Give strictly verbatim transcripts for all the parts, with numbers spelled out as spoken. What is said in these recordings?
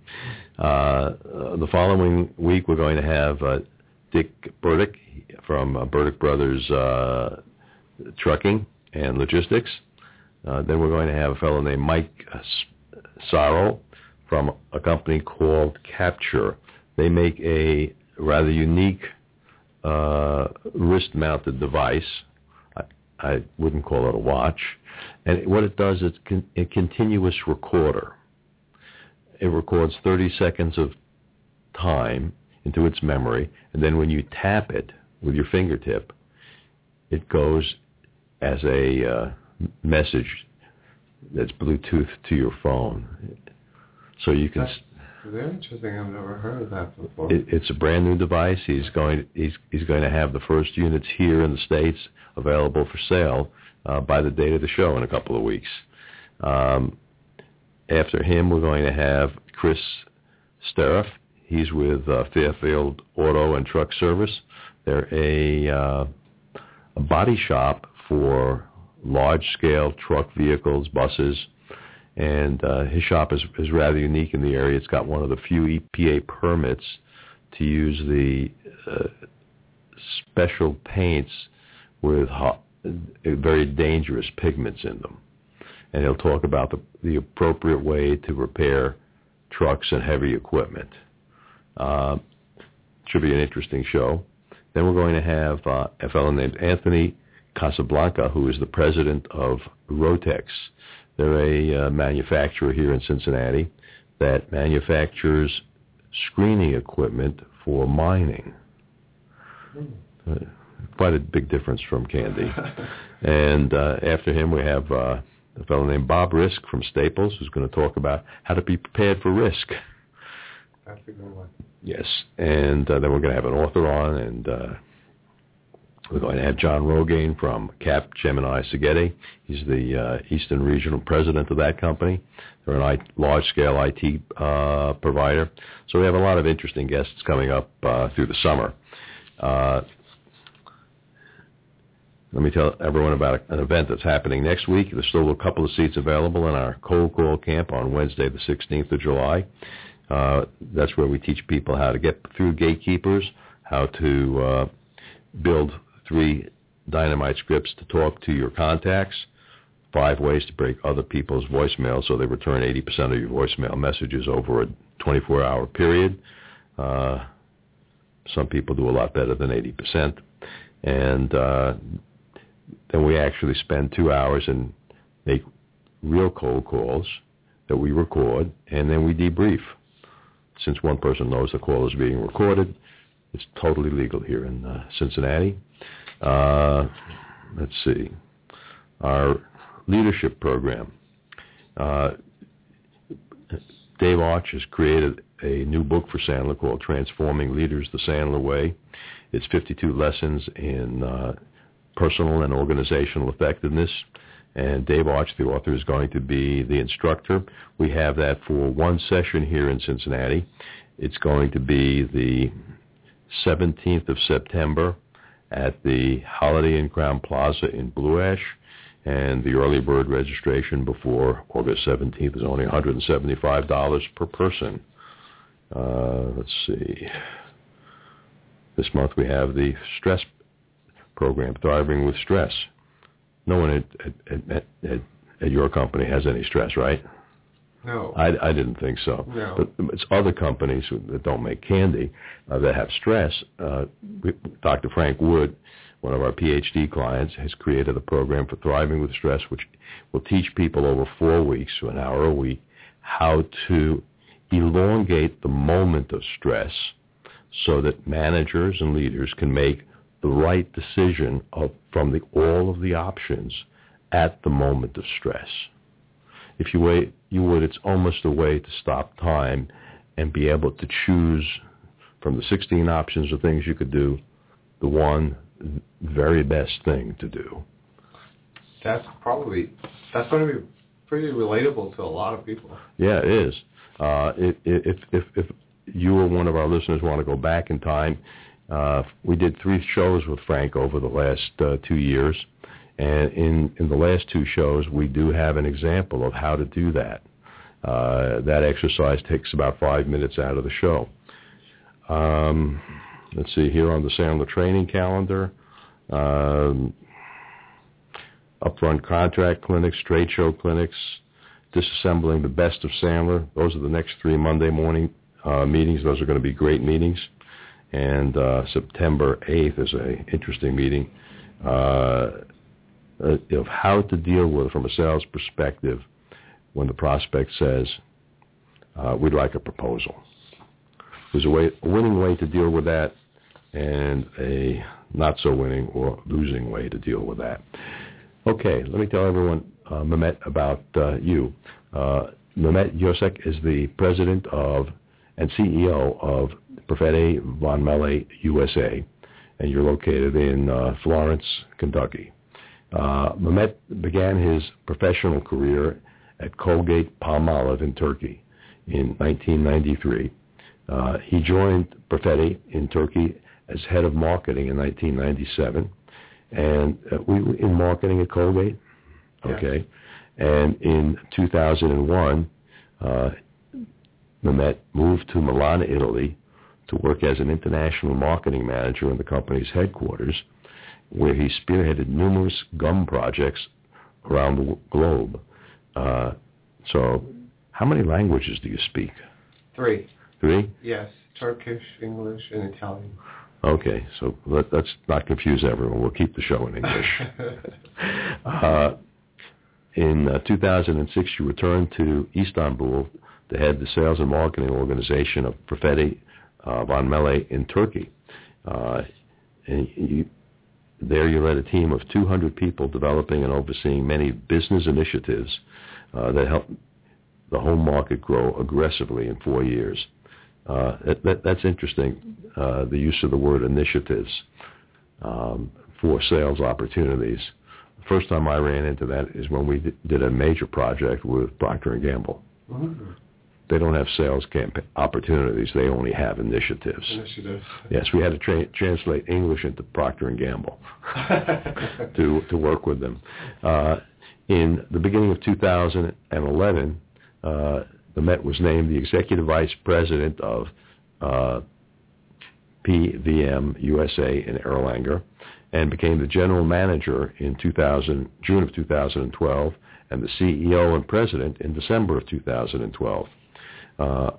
Uh, uh, the following week, we're going to have uh, Dick Burdick from uh, Burdick Brothers uh, Trucking and Logistics. Uh, then we're going to have a fellow named Mike Sorrell from a company called Capture. They make a rather unique uh, wrist-mounted device. I, I wouldn't call it a watch. And what it does is con- a continuous recorder. It records thirty seconds of time into its memory, and then when you tap it with your fingertip, it goes as a uh, message that's Bluetooth to your phone. So you can. That's very interesting. I've never heard of that before. It, it's a brand new device. He's going. To, he's he's going to have the first units here in the States available for sale uh, by the date of the show in a couple of weeks. Um, after him, we're going to have Chris Steriff. He's with uh, Fairfield Auto and Truck Service. They're a, uh, a body shop for large-scale truck vehicles, buses. And uh, his shop is, is rather unique in the area. It's got one of the few E P A permits to use the uh, special paints with hot, very dangerous pigments in them. And he'll talk about the, the appropriate way to repair trucks and heavy equipment. Uh, should be an interesting show. Then we're going to have uh, a fellow named Anthony Casablanca, who is the president of Rotex. They're a uh, manufacturer here in Cincinnati that manufactures screening equipment for mining. Mm. Uh, quite a big difference from candy. And uh, after him, we have uh, a fellow named Bob Risk from Staples who's going to talk about how to be prepared for risk. That's a good one. Yes. And uh, then we're going to have an author on, and uh, we're going to have John Rogaine from Capgemini Segetti. He's the uh, Eastern Regional President of that company. They're a large-scale I T uh, provider. So we have a lot of interesting guests coming up uh, through the summer. Uh, let me tell everyone about an event that's happening next week. There's still a couple of seats available in our Cold Call Camp on Wednesday, the sixteenth of July. Uh, that's where we teach people how to get through gatekeepers, how to uh, build three dynamite scripts to talk to your contacts, five ways to break other people's voicemail so they return eighty percent of your voicemail messages over a twenty-four hour period. Uh, some people do a lot better than eighty percent. And uh, then we actually spend two hours and make real cold calls that we record, and then we debrief. Since one person knows the call is being recorded, It's totally legal here in uh, Cincinnati. Uh, let's see. Our leadership program. Uh, Dave Arch has created a new book for Sandler called Transforming Leaders the Sandler Way. It's fifty-two lessons in uh, personal and organizational effectiveness. And Dave Arch, the author, is going to be the instructor. We have that for one session here in Cincinnati. It's going to be the seventeenth of September at the Holiday Inn Crown Plaza in Blue Ash. And the early bird registration before August seventeenth is only one hundred seventy-five dollars per person. Uh, let's see. This month we have the stress program, Thriving with Stress. No one at, at, at, at, at your company has any stress, right? No. I, I didn't think so. No. But it's other companies that don't make candy uh, that have stress. Uh, we, Doctor Frank Wood, one of our P H D clients, has created a program for Thriving with Stress, which will teach people over four weeks, so an hour a week, how to elongate the moment of stress so that managers and leaders can make the right decision of, from the, all of the options at the moment of stress. If you wait, you would, it's almost a way to stop time and be able to choose from the sixteen options of things you could do, the one very best thing to do. That's probably, that's going to be pretty relatable to a lot of people. Yeah, it is. Uh, if, if, if, if you or one of our listeners want to go back in time, Uh, we did three shows with Frank over the last uh, two years, and in, in the last two shows, we do have an example of how to do that. Uh, that exercise takes about five minutes out of the show. Um, let's see, here on the Sandler training calendar, um, upfront contract clinics, trade show clinics, disassembling the best of Sandler. Those are the next three Monday morning uh, meetings. Those are going to be great meetings. And uh, September eighth is an interesting meeting uh, of how to deal with, from a sales perspective, when the prospect says, uh, we'd like a proposal. There's a, way, a winning way to deal with that and a not-so-winning or losing way to deal with that. Okay, let me tell everyone, uh, Mehmet, about uh, you. Uh, Mehmet Yuksek is the president of and C E O of Perfetti Van Melle, U S A, and you're located in uh, Florence, Kentucky. Uh, Mehmet began his professional career at Colgate-Palmolive in Turkey in nineteen ninety-three. Uh, he joined Perfetti in Turkey as head of marketing in nineteen ninety-seven. And uh, we were in marketing at Colgate? Okay. Yeah. And in two thousand one, uh, Mehmet moved to Milan, Italy, to work as an international marketing manager in the company's headquarters, where he spearheaded numerous gum projects around the globe. Uh, so how many languages do you speak? Three. Three? Yes, Turkish, English, and Italian. Okay, so let, let's not confuse everyone. We'll keep the show in English. uh, in uh, two thousand six, you returned to Istanbul to head the sales and marketing organization of Perfetti Uh, Van Melle in Turkey. Uh, and you, there you led a team of two hundred people developing and overseeing many business initiatives uh, that helped the home market grow aggressively in four years. Uh, that, that, that's interesting, uh, the use of the word initiatives um, for sales opportunities. The first time I ran into that is when we d- did a major project with Procter and Gamble. Mm-hmm. They don't have sales campaign opportunities. They only have initiatives. Initiatives. Yes, we had to tra- translate English into Procter and Gamble to to work with them. Uh, in the beginning of two thousand eleven, uh, the Met was named the Executive Vice President of uh, P V M U S A in Erlanger, and became the General Manager in two thousand, June of two thousand twelve, and the C E O and President in December of two thousand twelve. Uh,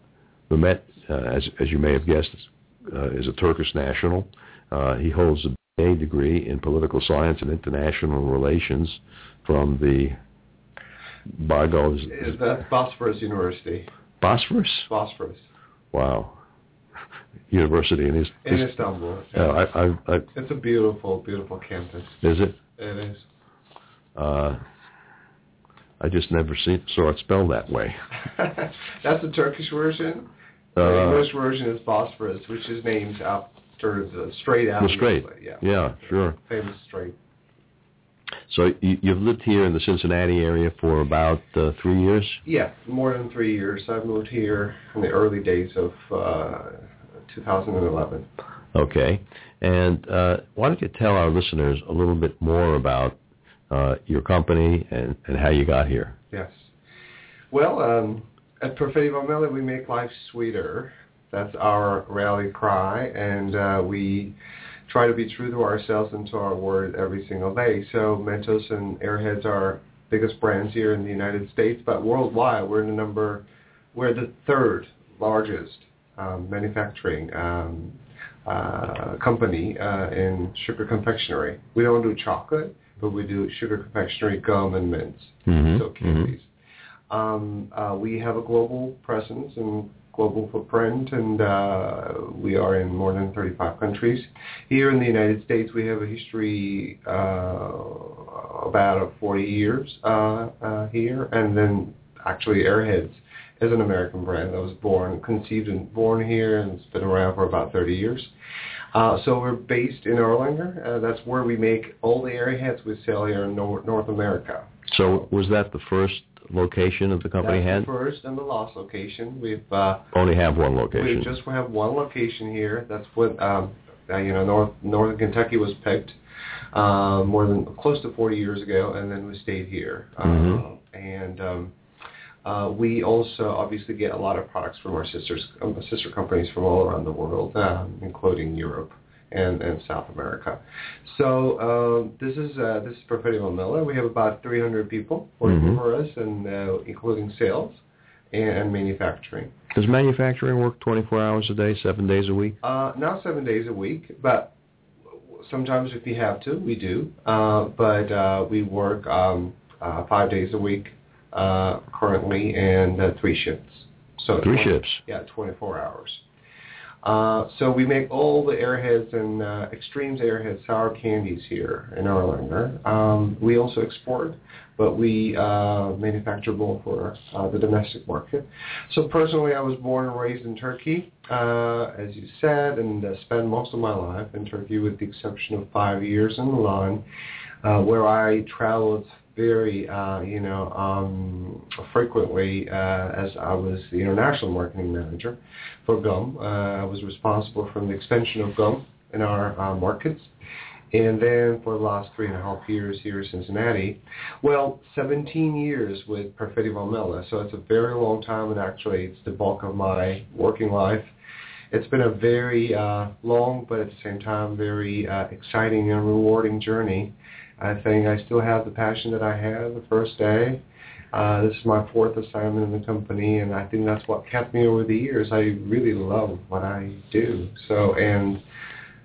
the Met, uh, as, as you may have guessed, uh, is a Turkish national. Uh, he holds a B A degree in political science and international relations from the Boğaziçi. Is that Bosphorus University? Bosphorus? Bosphorus. Wow. University, and he's in he's, Istanbul. Yeah, I, I, I, it's a beautiful, beautiful campus. Is it? It is. Uh, I just never see, saw it spelled that way. That's the Turkish version. Uh, the English version is Bosphorus, which is named after the straight out. The straight. Yeah. Yeah, sure. Famous straight. So you, you've lived here in the Cincinnati area for about uh, three years? Yeah, more than three years. I moved here in the early days of uh, two thousand eleven. Okay. And uh, why don't you tell our listeners a little bit more about uh, your company and, and how you got here? Yes. Well, um, at Perfetti Van Melle, we make life sweeter. That's our rally cry, and uh, we try to be true to ourselves and to our word every single day. So Mentos and Airheads are our biggest brands here in the United States, but worldwide we're the number, we're the third largest um, manufacturing um, uh, company uh, in sugar confectionery. We don't do chocolate, but we do sugar confectionery, gum, and mints, mm-hmm. so candies. Mm-hmm. Um, uh, we have a global presence and global footprint, and uh, we are in more than thirty-five countries. Here in the United States, we have a history uh, about forty years uh, uh, here, and then actually Airheads is an American brand that was born, conceived and born here, and it's been around for about thirty years. Uh, so we're based in Erlanger. Uh, that's where we make all the Airheads we sell here in North, North America. So was that the first location of the company? That's had? The first and the last location. We've uh, only have one location. We just have one location here. That's what um, you know. North Northern Kentucky was picked uh, more than close to forty years ago, and then we stayed here. Mm-hmm. Uh, and um, uh, we also obviously get a lot of products from our sisters, um, sister companies from all around the world, uh, including Europe. And, and South America. So uh, this is uh, this is Perfetti Van Melle. We have about three hundred people working mm-hmm. for us, and uh, including sales and, and manufacturing. Does manufacturing work twenty-four hours a day, seven days a week? Uh, not seven days a week, but sometimes if we have to, we do. Uh, but uh, we work um, uh, five days a week uh, currently, and uh, three shifts. So three shifts. Yeah, twenty-four hours. Uh, so we make all the Airheads and uh, Extremes Airheads sour candies here in Erlanger. Um, we also export, but we uh, manufacture both for uh, the domestic market. So personally, I was born and raised in Turkey, uh, as you said, and uh, spent most of my life in Turkey with the exception of five years in Milan, uh, where I traveled very, uh, you know, um, frequently uh, as I was the international marketing manager for gum. Uh, I was responsible for the extension of gum in our uh, markets. And then for the last three and a half years here in Cincinnati, well, seventeen years with Perfetti Van Melle. So it's a very long time, and actually it's the bulk of my working life. It's been a very uh, long, but at the same time, very uh, exciting and rewarding journey. I think I still have the passion that I had the first day. Uh, this is my fourth assignment in the company, and I think that's what kept me over the years. I really love what I do. So, and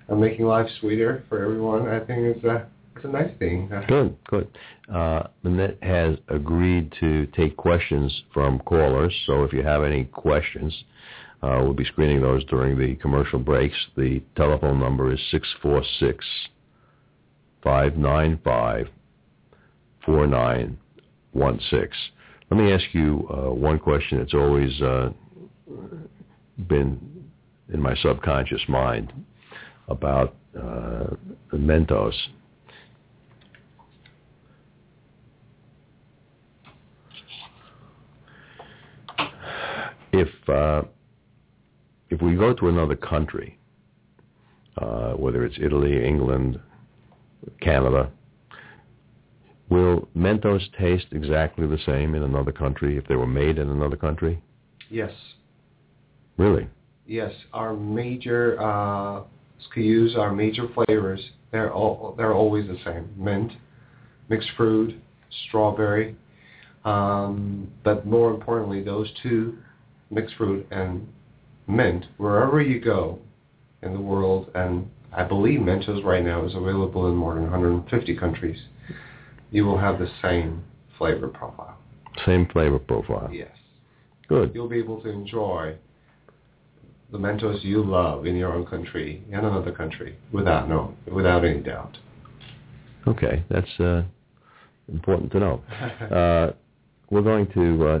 I'm making life sweeter for everyone. I think it's a it's a nice thing. Good, good. Uh, Mehmet has agreed to take questions from callers. So if you have any questions, uh, we'll be screening those during the commercial breaks. The telephone number is six four six five nine five, four nine one six. Let me ask you uh, one question that's always uh, been in my subconscious mind about uh, Mentos. If uh, if we go to another country, uh, whether it's Italy, England, Canada, will Mentos taste exactly the same in another country if they were made in another country? Yes. Really? Yes. Our major uh, S K Us, our major flavors, they're all they're always the same: mint, mixed fruit, strawberry. Um, but more importantly, those two, mixed fruit and mint, wherever you go in the world, and I believe Mentos right now is available in more than one hundred fifty countries, you will have the same flavor profile. Same flavor profile. Yes. Good. You'll be able to enjoy the Mentos you love in your own country and another country, without no, without any doubt. Okay, that's uh, important to know. Uh, we're going to uh,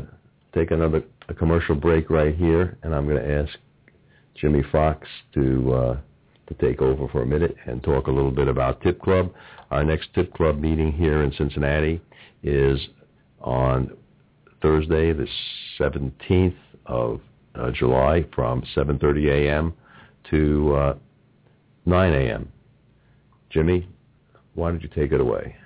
take another a commercial break right here, and I'm going to ask Jimmy Fox to uh, to take over for a minute and talk a little bit about Tip Club. Our next Tip Club meeting here in Cincinnati is on Thursday, the seventeenth of uh, July, from seven thirty a.m. to uh, nine a.m. Jimmy, why don't you take it away?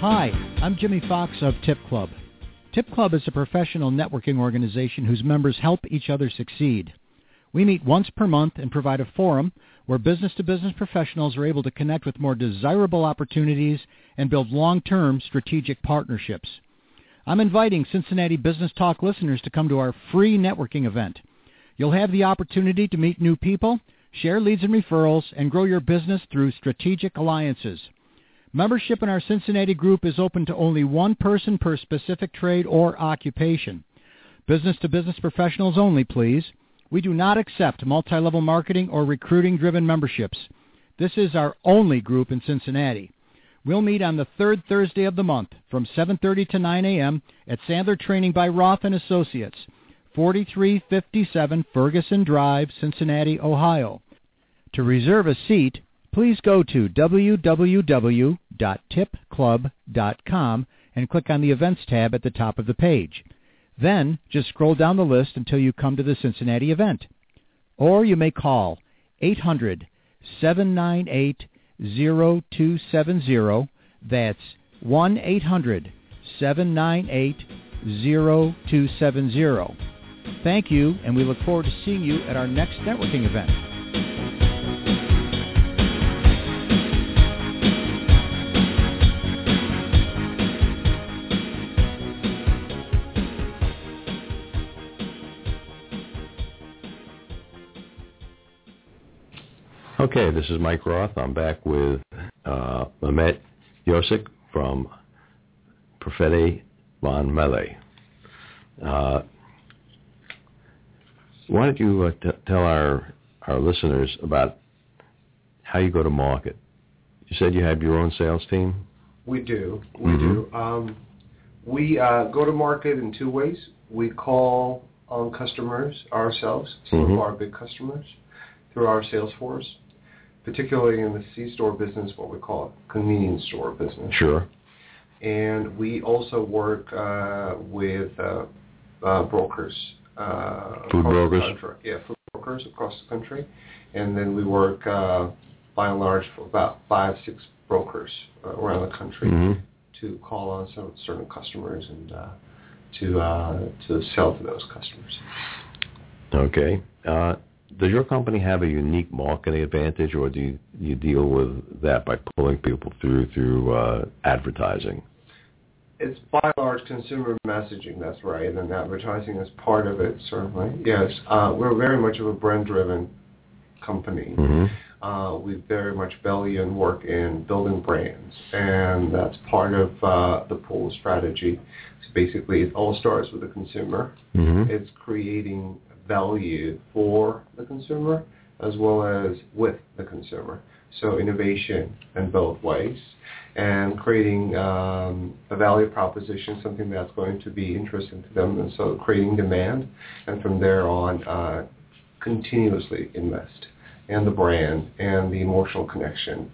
Hi, I'm Jimmy Fox of Tip Club. Tip Club is a professional networking organization whose members help each other succeed. We meet once per month and provide a forum where business-to-business professionals are able to connect with more desirable opportunities and build long-term strategic partnerships. I'm inviting Cincinnati Business Talk listeners to come to our free networking event. You'll have the opportunity to meet new people, share leads and referrals, and grow your business through strategic alliances. Membership in our Cincinnati group is open to only one person per specific trade or occupation. Business-to-business professionals only, please. We do not accept multi-level marketing or recruiting-driven memberships. This is our only group in Cincinnati. We'll meet on the third Thursday of the month from seven thirty to nine a.m. at Sandler Training by Roth and Associates, forty-three fifty-seven Ferguson Drive, Cincinnati, Ohio. To reserve a seat, please go to w w w dot tip club dot com and click on the Events tab at the top of the page. Then, just scroll down the list until you come to the Cincinnati event. Or you may call eight hundred, seven nine eight, zero two seven zero. That's one eight hundred, seven nine eight, zero two seven zero. Thank you, and we look forward to seeing you at our next networking event. Okay, this is Mike Roth. I'm back with uh, Mehmet Yuksek from Perfetti Van Melle. Uh, why don't you uh, t- tell our, our listeners about how you go to market? You said you have your own sales team? We do. We mm-hmm. do. Um, we uh, go to market in two ways. We call on customers ourselves, some mm-hmm. of our big customers, through our sales force, particularly in the C-store business, what we call convenience store business. Sure. And we also work uh, with uh, uh, brokers. Uh, food brokers? Yeah, food brokers across the country. And then we work, uh, by and large, for about five, six brokers uh, around the country mm-hmm. to call on some certain customers and uh, to uh, to sell to those customers. Okay. Uh Does your company have a unique marketing advantage, or do you, you deal with that by pulling people through through uh, advertising? It's by and large consumer messaging, that's right, and advertising is part of it, certainly. Yes, uh, we're very much of a brand-driven company. Mm-hmm. Uh, we very much value and work in building brands, and that's part of uh, the pull strategy. So basically, it all starts with the consumer. Mm-hmm. It's creating value for the consumer as well as with the consumer. So innovation in both ways and creating um, a value proposition, something that's going to be interesting to them, and so creating demand, and from there on uh, continuously invest in the brand and the emotional connection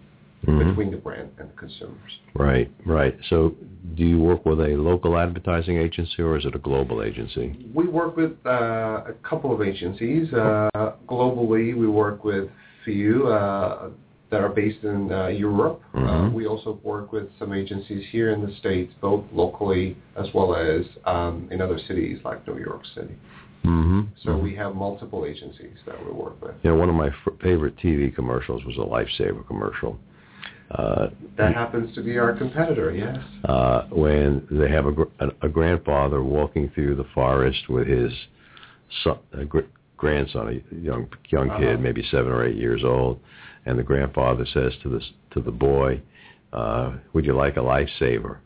mm-hmm. between the brand and the consumers. Right, right. So do you work with a local advertising agency, or is it a global agency? We work with uh, a couple of agencies. Uh, globally, we work with a few uh, that are based in uh, Europe. Mm-hmm. Uh, we also work with some agencies here in the States, both locally as well as um, in other cities like New York City. Mm-hmm. So mm-hmm. we have multiple agencies that we work with. Yeah, one of my f- favorite T V commercials was a Lifesaver commercial. Uh, that happens to be our competitor, yes. Uh, when they have a, a, a grandfather walking through the forest with his son, a gr- grandson, a young young kid, uh-huh. maybe seven or eight years old, and the grandfather says to the to the boy, uh, "Would you like a lifesaver?"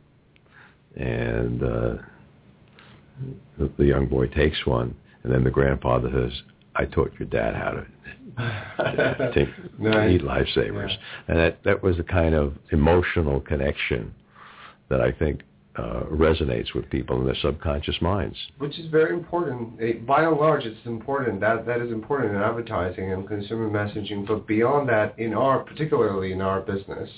And uh, the, the young boy takes one, and then the grandfather says, "I taught your dad how to." to nice. Need lifesavers, yeah. and that, that was the kind of emotional connection that I think uh, resonates with people in their subconscious minds. Which is very important. It, by and large, it's important. That that is important in advertising and consumer messaging. But beyond that, in our particularly in our business,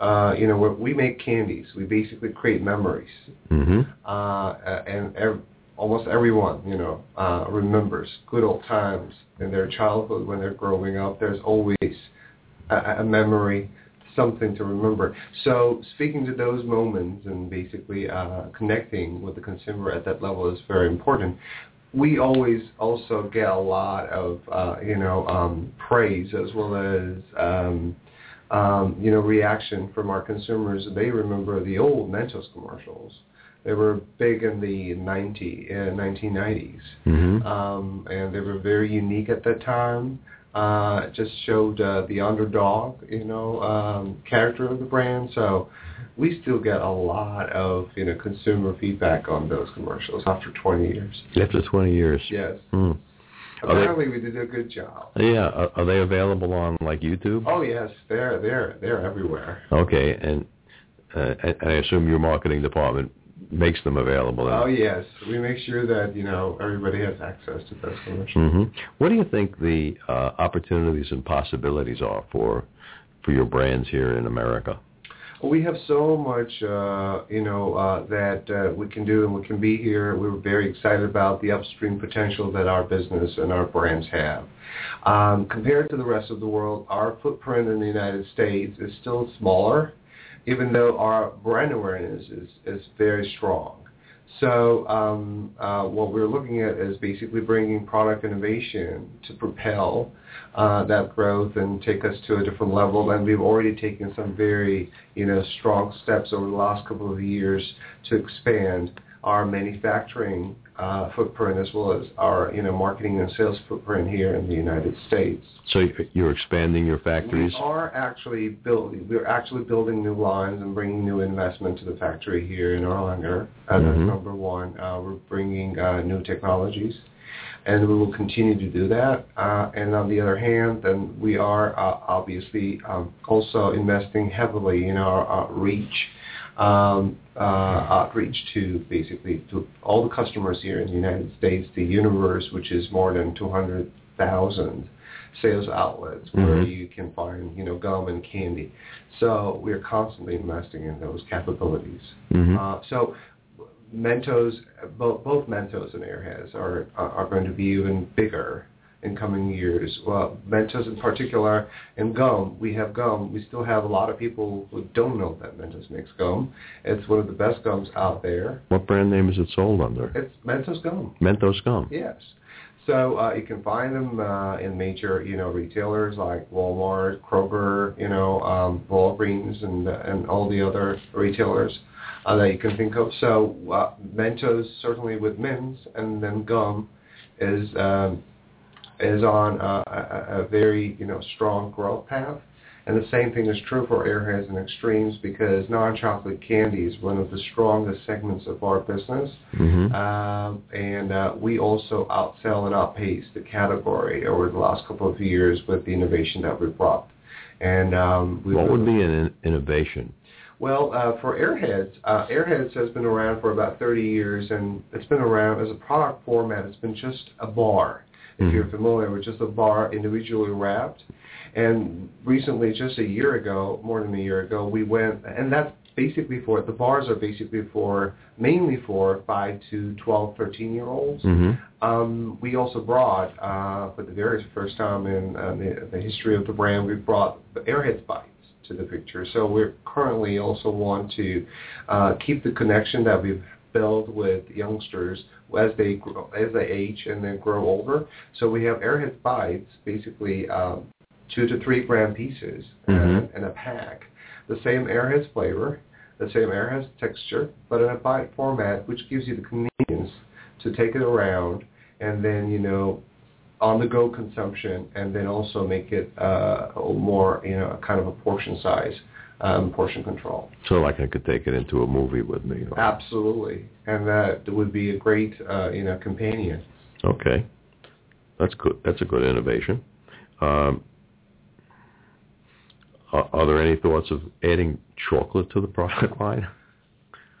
uh, you know, where we make candies. We basically create memories, mm-hmm. uh, and. Every, Almost everyone, you know, uh, remembers good old times in their childhood when they're growing up. There's always a, a memory, something to remember. So speaking to those moments and basically uh, connecting with the consumer at that level is very important. We always also get a lot of, uh, you know, um, praise as well as, um, um, you know, reaction from our consumers. They remember the old Mentos commercials. They were big in the nineties, mm-hmm. um, and they were very unique at that time. Uh, it just showed uh, the underdog, you know, um, character of the brand. So we still get a lot of, you know, consumer feedback on those commercials after twenty years. After twenty years. Yes. Mm. Apparently they, we did a good job. Yeah. Are, are they available on, like, YouTube? Oh, yes. They're, they're, they're everywhere. Okay. And, uh, and I assume your marketing department makes them available. Oh, yes. We make sure that, you know, everybody has access to those commercials. Mm-hmm. What do you think the uh, opportunities and possibilities are for for your brands here in America? Well, we have so much, uh, you know, uh, that uh, we can do and we can be here. We were very excited about the upstream potential that our business and our brands have. Um, compared to the rest of the world, our footprint in the United States is still smaller, even though our brand awareness is, is very strong. So um, uh, what we're looking at is basically bringing product innovation to propel uh, that growth and take us to a different level. And we've already taken some very, you know, strong steps over the last couple of years to expand our manufacturing uh, footprint as well as our, you know, marketing and sales footprint here in the United States. So you're expanding your factories? We are actually building. We're actually building new lines and bringing new investment to the factory here in Erlanger. Uh, mm-hmm. That's number one. Uh, we're bringing uh, new technologies, and we will continue to do that. Uh, and on the other hand, then we are uh, obviously um, also investing heavily in our outreach. Um, uh, outreach to basically to all the customers here in the United States, the universe, which is more than two hundred thousand sales outlets mm-hmm. where you can find, you know, gum and candy. So we're constantly investing in those capabilities. Mm-hmm. Uh, so Mentos, both, both Mentos and Airheads are, are going to be even bigger in coming years. Well, Mentos in particular, and gum, we have gum. We still have a lot of people who don't know that Mentos makes gum. It's one of the best gums out there. What brand name is it sold under? It's Mentos Gum. Mentos Gum. Yes. So uh, you can find them uh, in major, you know, retailers like Walmart, Kroger, you know, um, Walgreens, and and all the other retailers uh, that you can think of. So uh, Mentos certainly with mints, and then gum is. Um, is on a, a, a very, you know, strong growth path. And the same thing is true for Airheads and Extremes, because non-chocolate candy is one of the strongest segments of our business. Mm-hmm. Um, and uh, we also outsell and outpace the category over the last couple of years with the innovation that we brought. And um, we What would be an innovation? Well, uh, for Airheads, uh, Airheads has been around for about thirty years, and it's been around as a product format. It's been just a bar. If you're familiar with just a bar individually wrapped. And recently, just a year ago, more than a year ago, we went, and that's basically for, the bars are basically for, mainly for five to twelve, thirteen-year-olds. Mm-hmm. Um, we also brought, uh, for the very first time in uh, the, the history of the brand, we brought the Airheads Bites to the picture. So we're currently also want to uh, keep the connection that we've built with youngsters as they grow, as they age and then grow older. So we have Airheads Bites, basically um, two to three gram pieces mm-hmm. and, and a pack. The same Airheads flavor, the same Airheads texture, but in a bite format, which gives you the convenience to take it around and then, you know, on-the-go consumption, and then also make it uh, more, you know, kind of a portion size, um, portion control. So like I could take it into a movie with me. Or... Absolutely. And that would be a great, uh, you know, companion. Okay. That's good. That's a good innovation. Um, are, are there any thoughts of adding chocolate to the product line?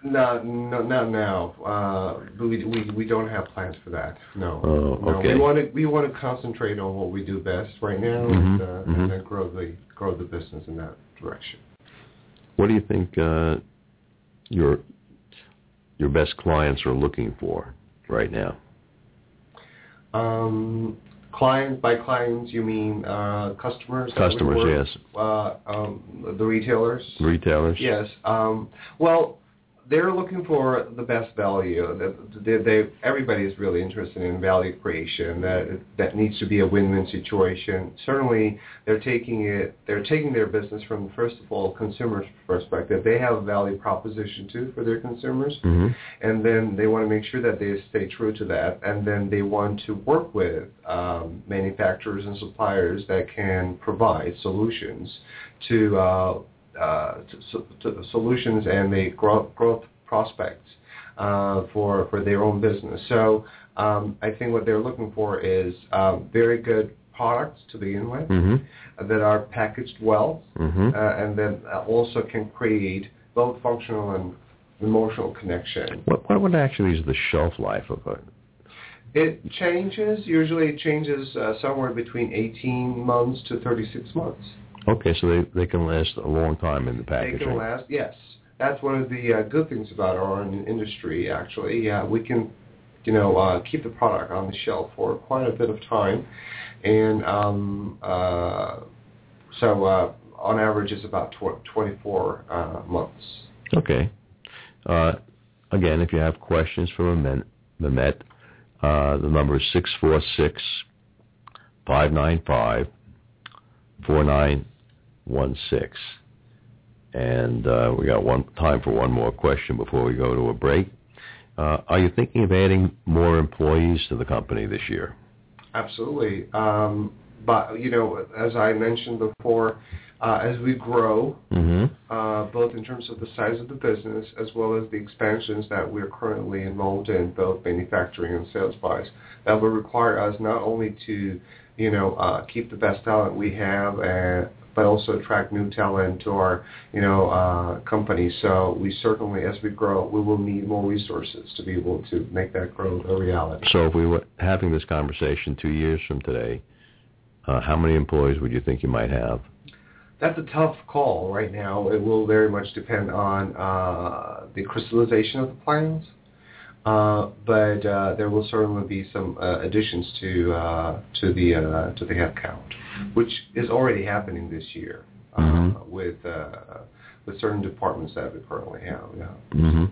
No, no, not now. Uh, we we we don't have plans for that. No. Oh, okay. No, we want to we want to concentrate on what we do best right now, mm-hmm, and, uh, mm-hmm. and then grow the grow the business in that direction. What do you think uh, your your best clients are looking for right now? Um, client by clients, you mean uh, customers? Customers, work, yes. Uh, um, the retailers. Retailers. Yes. Um, well. They're looking for the best value. They, they, everybody is really interested in value creation. That that needs to be a win-win situation. Certainly, they're taking it. They're taking their business from, first of all, consumers' perspective. They have a value proposition too for their consumers, mm-hmm. and then they want to make sure that they stay true to that. And then they want to work with um, manufacturers and suppliers that can provide solutions to. Uh, Uh, to, to solutions and the growth, growth prospects uh, for for their own business. So um, I think what they're looking for is uh, very good products to begin with, mm-hmm. that are packaged well, mm-hmm. uh, and then also can create both functional and emotional connection. What what actually is the shelf life of a? It changes. Usually, it changes uh, somewhere between eighteen months to thirty-six months. Okay, so they, they can last a long time in the packaging. They can last, yes. That's one of the uh, good things about our industry, actually. Yeah, we can, you know, uh, keep the product on the shelf for quite a bit of time. And um, uh, so uh, on average it's about tw- twenty-four uh, months. Okay. Uh, again, if you have questions for Mehmet, uh, the number is six four six, five nine five, four nine five five. one six, and uh, we got one time for one more question before we go to a break. Uh, are you thinking of adding more employees to the company this year? Absolutely, um, but you know, as I mentioned before, uh, as we grow, mm-hmm. uh, both in terms of the size of the business as well as the expansions that we're currently involved in, both manufacturing and sales-wise, that will require us not only to, you know, uh, keep the best talent we have and but also attract new talent to our, you know, uh, company. So we certainly, as we grow, we will need more resources to be able to make that growth a reality. So if we were having this conversation two years from today, uh, how many employees would you think you might have? That's a tough call right now. It will very much depend on uh, the crystallization of the plans, uh, but uh, there will certainly be some uh, additions to uh, to the uh, to the headcount, which is already happening this year, uh, mm-hmm. with uh, with certain departments that we currently have. Yeah. Mm-hmm.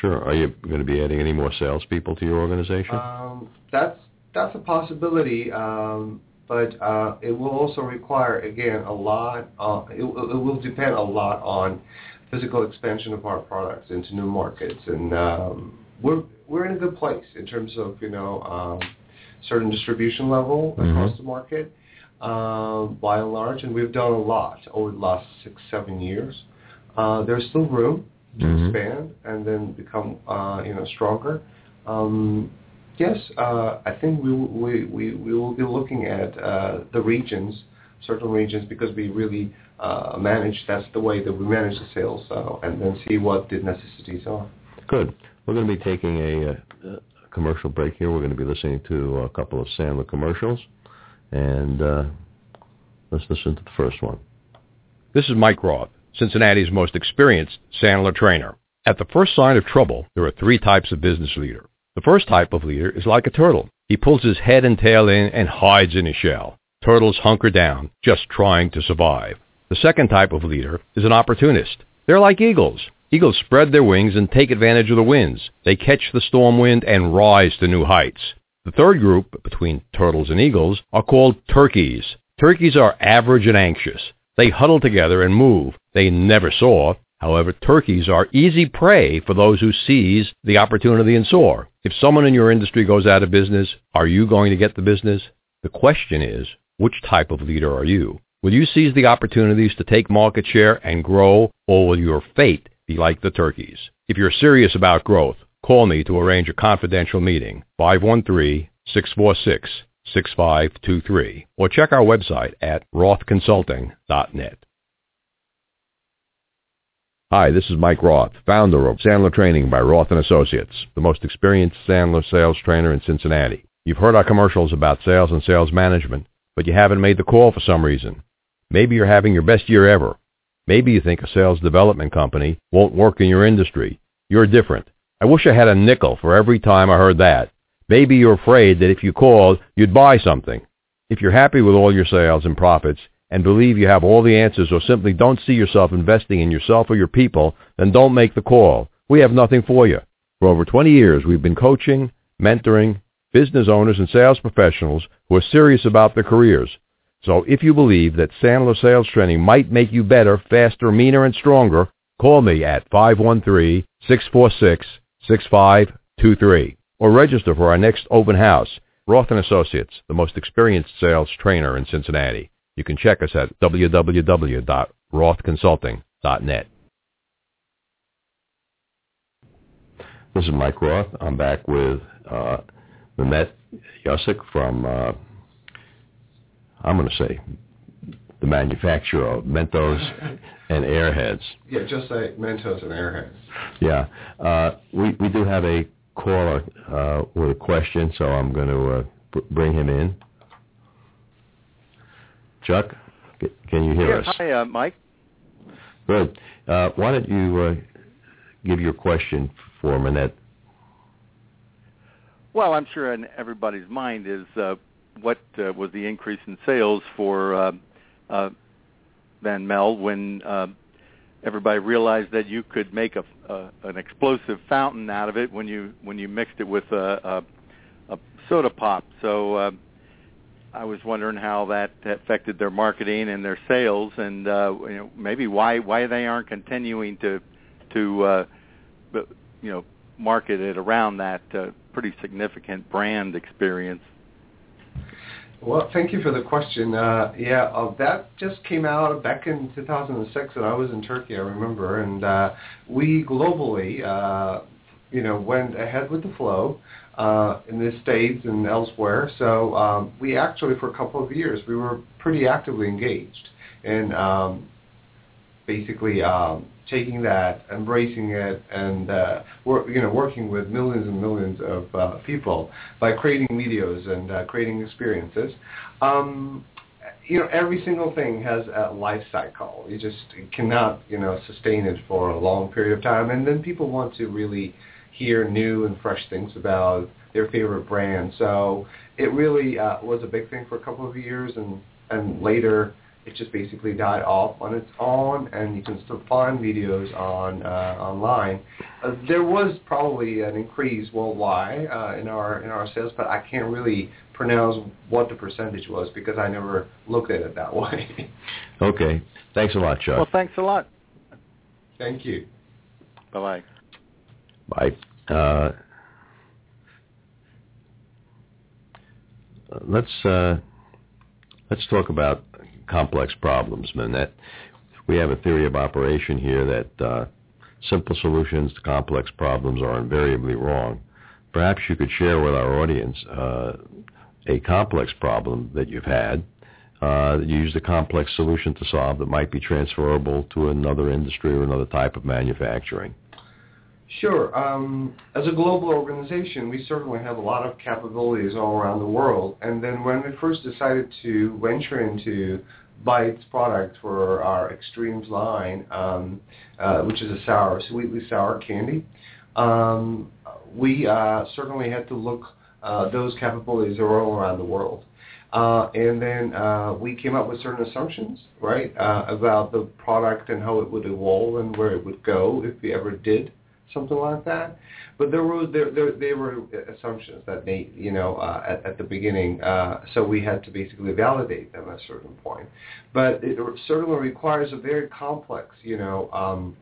Sure. Are you going to be adding any more salespeople to your organization? Um, that's that's a possibility, um, but uh, it will also require, again, a lot. Uh, it, it will depend a lot on physical expansion of our products into new markets, and um, we're we're in a good place in terms of, you know, um, certain distribution level mm-hmm. across the market. Uh, by and large, and we've done a lot over the last six, seven years. Uh, there's still room to mm-hmm. expand and then become, uh, you know, stronger. Um, yes, uh, I think we we we we will be looking at uh, the regions, certain regions, because we really uh, manage. That's the way that we manage the sales, so, and then see what the necessities are. Good. We're going to be taking a, a commercial break here. We're going to be listening to a couple of Sandler commercials. And uh, let's listen to the first one. This is Mike Roth, Cincinnati's most experienced Sandler trainer. At the first sign of trouble, there are three types of business leader. The first type of leader is like a turtle. He pulls his head and tail in and hides in his shell. Turtles hunker down, just trying to survive. The second type of leader is an opportunist. They're like eagles. Eagles spread their wings and take advantage of the winds. They catch the storm wind and rise to new heights. The third group, between turtles and eagles, are called turkeys. Turkeys are average and anxious. They huddle together and move. They never soar. However, turkeys are easy prey for those who seize the opportunity and soar. If someone in your industry goes out of business, are you going to get the business? The question is, which type of leader are you? Will you seize the opportunities to take market share and grow, or will your fate be like the turkeys? If you're serious about growth, call me to arrange a confidential meeting, five one three, six four six, six five two three, or check our website at roth consulting dot net. Hi, this is Mike Roth, founder of Sandler Training by Roth and Associates, the most experienced Sandler sales trainer in Cincinnati. You've heard our commercials about sales and sales management, but you haven't made the call for some reason. Maybe you're having your best year ever. Maybe you think a sales development company won't work in your industry. You're different. I wish I had a nickel for every time I heard that. Maybe you're afraid that if you called, you'd buy something. If you're happy with all your sales and profits, and believe you have all the answers, or simply don't see yourself investing in yourself or your people, then don't make the call. We have nothing for you. For over twenty years, we've been coaching, mentoring business owners and sales professionals who are serious about their careers. So if you believe that Sandler sales training might make you better, faster, meaner, and stronger, call me at five one three, six four six, six five two three, or register for our next open house. Roth and Associates, the most experienced sales trainer in Cincinnati. You can check us at w w w dot roth consulting dot net. This is Mike Roth. I'm back with uh, Mehmet Yuksek from, uh, I'm going to say, the manufacturer of Mentos and Airheads. Yeah, just say Mentos and Airheads. Yeah. Uh, we, we do have a caller uh, with a question, so I'm going to uh, b- bring him in. Chuck, can you hear yes, us? Hi, uh, Mike. Good. Uh, why don't you uh, give your question for a minute? Well, I'm sure in everybody's mind is uh, what uh, was the increase in sales for uh, uh, Van Melle when uh, everybody realized that you could make a, uh, an explosive fountain out of it when you when you mixed it with a, a, a soda pop. So. Uh, I was wondering how that affected their marketing and their sales, and uh, you know, maybe why why they aren't continuing to to uh, you know market it around that uh, pretty significant brand experience. Well, thank you for the question. Uh, yeah, uh, that just came out back in two thousand six, and I was in Turkey, I remember, and uh, we globally uh, you know went ahead with the flow. Uh, in the States and elsewhere. So um, we actually, for a couple of years, we were pretty actively engaged in um, basically um, taking that, embracing it, and uh, wor- you know, working with millions and millions of uh, people by creating videos and uh, creating experiences. Um, you know, every single thing has a life cycle. You just cannot, you know, sustain it for a long period of time, and then people want to really hear new and fresh things about their favorite brand. So it really uh, was a big thing for a couple of years, and, and later it just basically died off on its own, and you can still find videos on uh, online. Uh, there was probably an increase worldwide uh, in our in our sales, but I can't really pronounce what the percentage was because I never looked at it that way. Okay. Thanks a lot, Chuck. Well, thanks a lot. Thank you. Bye-bye. Bye. Uh, let's uh, let's talk about complex problems, Mehmet. We have a theory of operation here that uh, simple solutions to complex problems are invariably wrong. Perhaps you could share with our audience uh, a complex problem that you've had uh, that you used a complex solution to solve that might be transferable to another industry or another type of manufacturing. Sure. Um, as a global organization, we certainly have a lot of capabilities all around the world. And then when we first decided to venture into Bites product for our Extremes line, um, uh, which is a sour, sweetly sour candy, um, we uh, certainly had to look uh, those capabilities are all around the world. Uh, and then uh, we came up with certain assumptions, right, uh, about the product and how it would evolve and where it would go if we ever did something like that, but there were there there, there were assumptions that they you know uh, at, at the beginning, uh, so we had to basically validate them at a certain point. But it certainly requires a very complex you know um,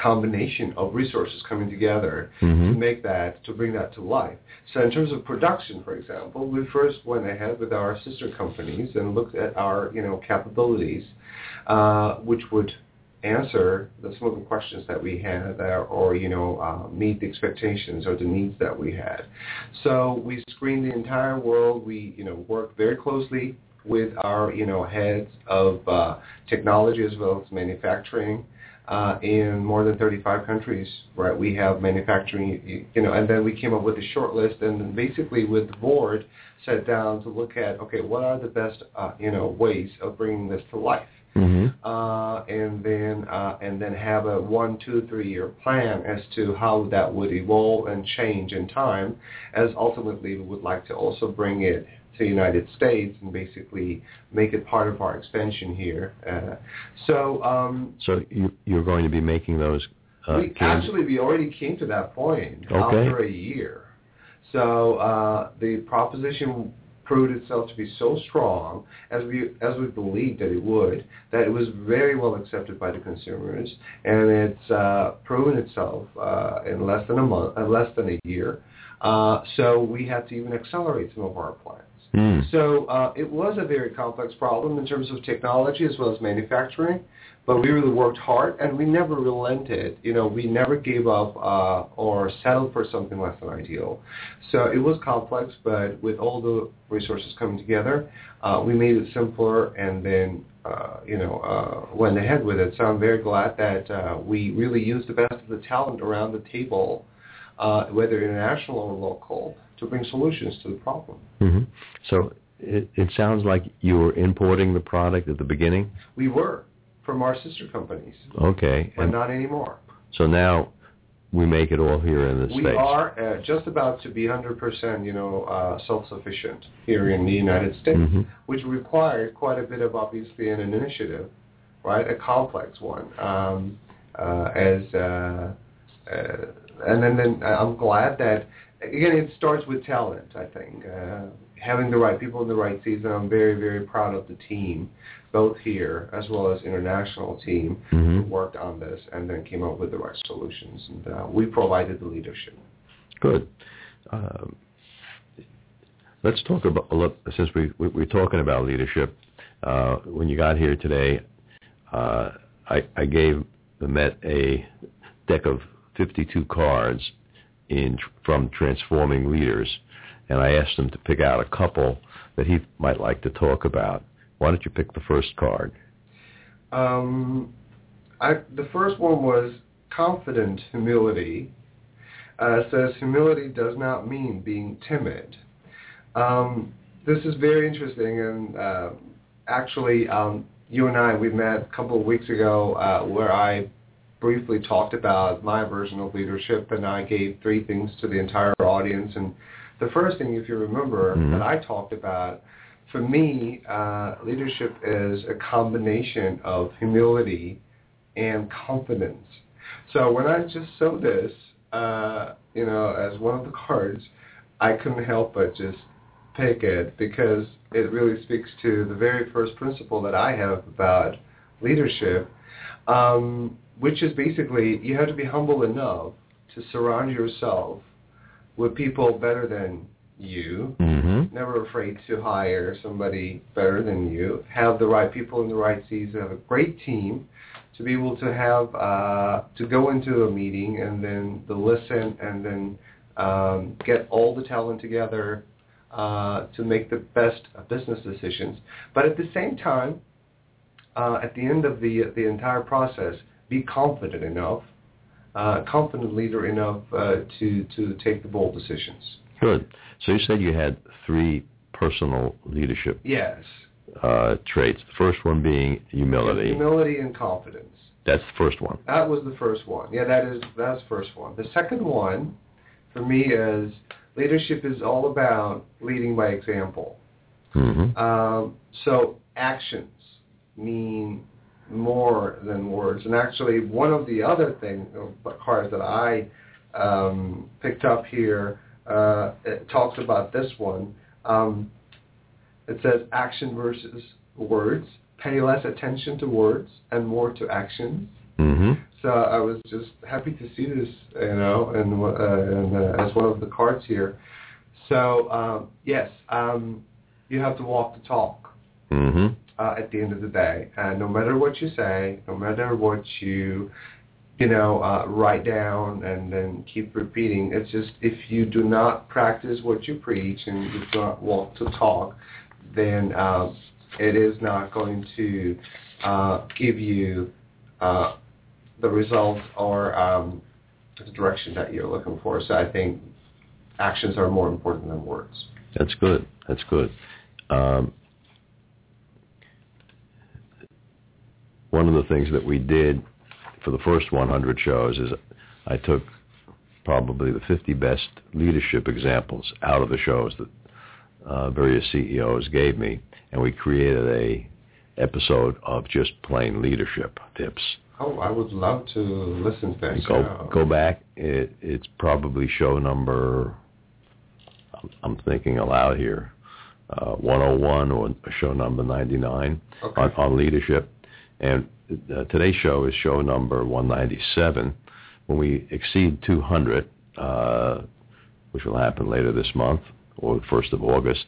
combination of resources coming together mm-hmm. to make that, to bring that to life. So in terms of production, for example, we first went ahead with our sister companies and looked at our, you know, capabilities, uh, which would answer the, some of the questions that we had there, or, you know, uh, meet the expectations or the needs that we had. So we screened the entire world. We, you know, worked very closely with our, you know, heads of uh, technology as well as manufacturing. Uh, in more than thirty-five countries, right? We have manufacturing, you know, and then we came up with a short list, and then basically with the board sat down to look at, okay, what are the best, uh, you know, ways of bringing this to life, mm-hmm. uh, and then uh, and then have a one, two, three-year plan as to how that would evolve and change in time, as ultimately we would like to also bring it to the United States and basically make it part of our expansion here. Uh, so um, so you, you're going to be making those? Uh, we actually, we already came to that point okay. after a year. So uh, the proposition proved itself to be so strong, as we as we believed that it would, that it was very well accepted by the consumers, and it's uh, proven itself uh, in less than a month, uh, less than a year. Uh, so we had to even accelerate some of our plans. Mm. So uh, it was a very complex problem in terms of technology as well as manufacturing, but we really worked hard and we never relented. You know, we never gave up uh, or settled for something less than ideal. So it was complex, but with all the resources coming together, uh, we made it simpler and then, uh, you know, uh, went ahead with it. So I'm very glad that uh, we really used the best of the talent around the table, uh, whether international or local, to bring solutions to the problem. Mm-hmm. So it, it sounds like you were importing the product at the beginning? We were, from our sister companies. Okay. But and not anymore. So now we make it all here in the we States. We are uh, just about to be one hundred percent, you know, uh, self-sufficient here in the United States, mm-hmm. which required quite a bit of, obviously, an initiative, right, a complex one. Um, uh, as uh, uh, And then, then I'm glad that again, it starts with talent, I think. Uh, having the right people in the right seats, and I'm very, very proud of the team, both here as well as international team, mm-hmm. who worked on this and then came up with the right solutions. And uh, we provided the leadership. Good. Uh, let's talk about, since we, we, we're talking about leadership, uh, when you got here today, uh, I, I gave Mehmet a deck of fifty-two cards in from Transforming Leaders, and I asked him to pick out a couple that he might like to talk about. Why don't you pick the first card? Um, I, the first one was confident humility. Uh, it says, humility does not mean being timid. Um, this is very interesting, and uh, actually, um, you and I, we met a couple of weeks ago uh, where I briefly talked about my version of leadership, and I gave three things to the entire audience. And the first thing, if you remember, mm-hmm. that I talked about, for me, uh, leadership is a combination of humility and confidence. So when I just saw this, uh, you know, as one of the cards, I couldn't help but just pick it because it really speaks to the very first principle that I have about leadership. Um, which is basically, you have to be humble enough to surround yourself with people better than you, mm-hmm. never afraid to hire somebody better than you, have the right people in the right seats, have a great team to be able to have, uh, to go into a meeting and then to listen and then um, get all the talent together uh, to make the best business decisions. But at the same time, uh, at the end of the the entire process, be confident enough, uh, confident leader enough uh, to, to take the bold decisions. Good. So you said you had three personal leadership yes. uh, traits, the first one being humility. Yes, humility and confidence. That's the first one. That was the first one. Yeah, that is that's the first one. The second one for me is leadership is all about leading by example. Mm-hmm. Um, so actions mean more than words. And actually, one of the other things, cards that I um, picked up here, uh, it talks about this one. Um, it says action versus words. Pay less attention to words and more to actions. Mm-hmm. So I was just happy to see this, you know, and, uh, and uh, as one of the cards here. So, um, yes, um, you have to walk the talk mm-hmm. uh, at the end of the day. And no matter what you say, no matter what you, you know, uh, write down and then keep repeating, it's just if you do not practice what you preach and you do not walk the talk, then uh, it is not going to uh, give you uh, the results or um, the direction that you're looking for. So I think actions are more important than words. That's good. That's good. Um, one of the things that we did for the first one hundred shows is I took probably the fifty best leadership examples out of the shows that uh, various C E Os gave me, and we created a episode of just plain leadership tips. Oh, I would love to listen to that. Go, show. go back. It, it's probably show number, I'm thinking aloud here, uh, one oh one or show number ninety-nine okay. on, on leadership. And uh, today's show is show number one ninety-seven. When we exceed two hundred, uh, which will happen later this month or the first of August,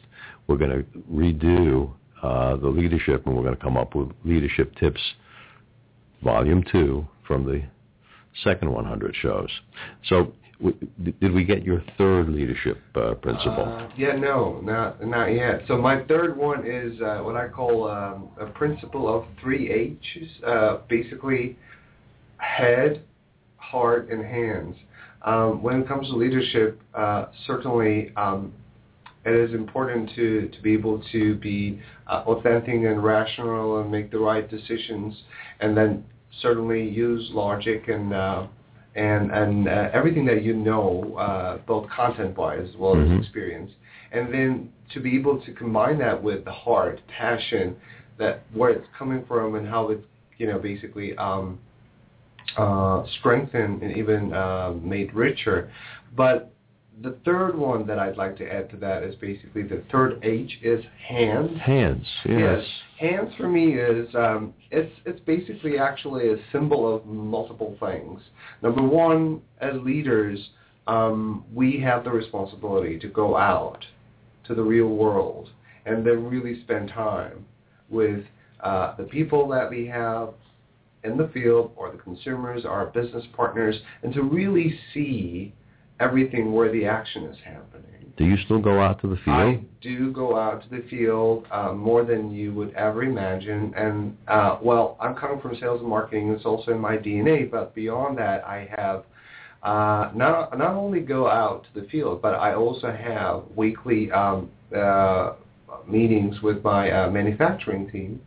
we're going to redo uh, the leadership, and we're going to come up with leadership tips Volume two from the second one hundred shows. So, w- did we get your third leadership uh, principle? Uh, yeah, no, not not yet. So my third one is uh, what I call um, a principle of three H's. Uh, basically, head, heart, and hands. Um, when it comes to leadership, uh, certainly um, it is important to to be able to be uh, authentic and rational and make the right decisions, and then certainly use logic and uh, and and uh, everything that you know, uh, both content-wise as well mm-hmm. as experience, and then to be able to combine that with the heart, passion, that where it's coming from and how it, you know, basically um, uh, strengthened and even uh, made richer. But the third one that I'd like to add to that is basically the third H is hands. Hands, yes. yes. Hands for me is um, it's it's basically actually a symbol of multiple things. Number one, as leaders, um, we have the responsibility to go out to the real world and then really spend time with uh, the people that we have in the field or the consumers, our business partners, and to really see everything where the action is happening. Do you still go out to the field? I do go out to the field uh, more than you would ever imagine. And, uh, well, I'm coming from sales and marketing. It's also in my D N A. But beyond that, I have uh, not, not only go out to the field, but I also have weekly um, uh, meetings with my uh, manufacturing team.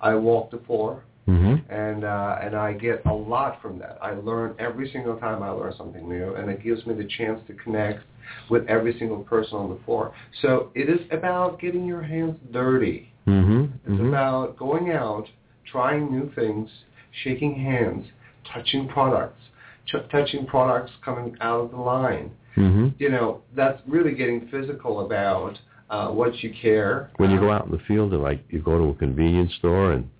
I walk the floor. Mm-hmm. And uh, and I get a lot from that. I learn every single time I learn something new, and it gives me the chance to connect with every single person on the floor. So it is about getting your hands dirty. Mm-hmm. It's mm-hmm. about going out, trying new things, shaking hands, touching products, ch- touching products coming out of the line. Mm-hmm. You know, that's really getting physical about uh, what you care. When you go out in the field, like you go to a convenience store and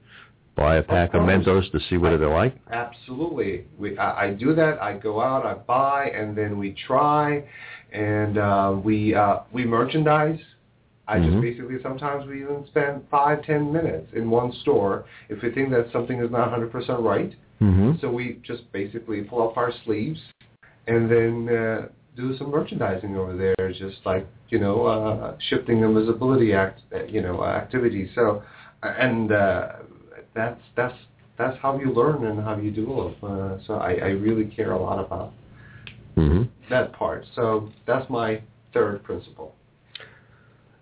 buy a pack of, of Mentos to see what I, they're like? Absolutely. We, I, I do that. I go out, I buy, and then we try, and uh, we uh, we merchandise. I mm-hmm. just basically sometimes we even spend five, ten minutes in one store if we think that something is not one hundred percent right. Mm-hmm. So we just basically pull up our sleeves and then uh, do some merchandising over there, just like, you know, uh, shifting and visibility act, you know, activities. So, and... Uh, That's that's that's how you learn and how you develop. Uh, so I, I really care a lot about mm-hmm. that part. So that's my third principle.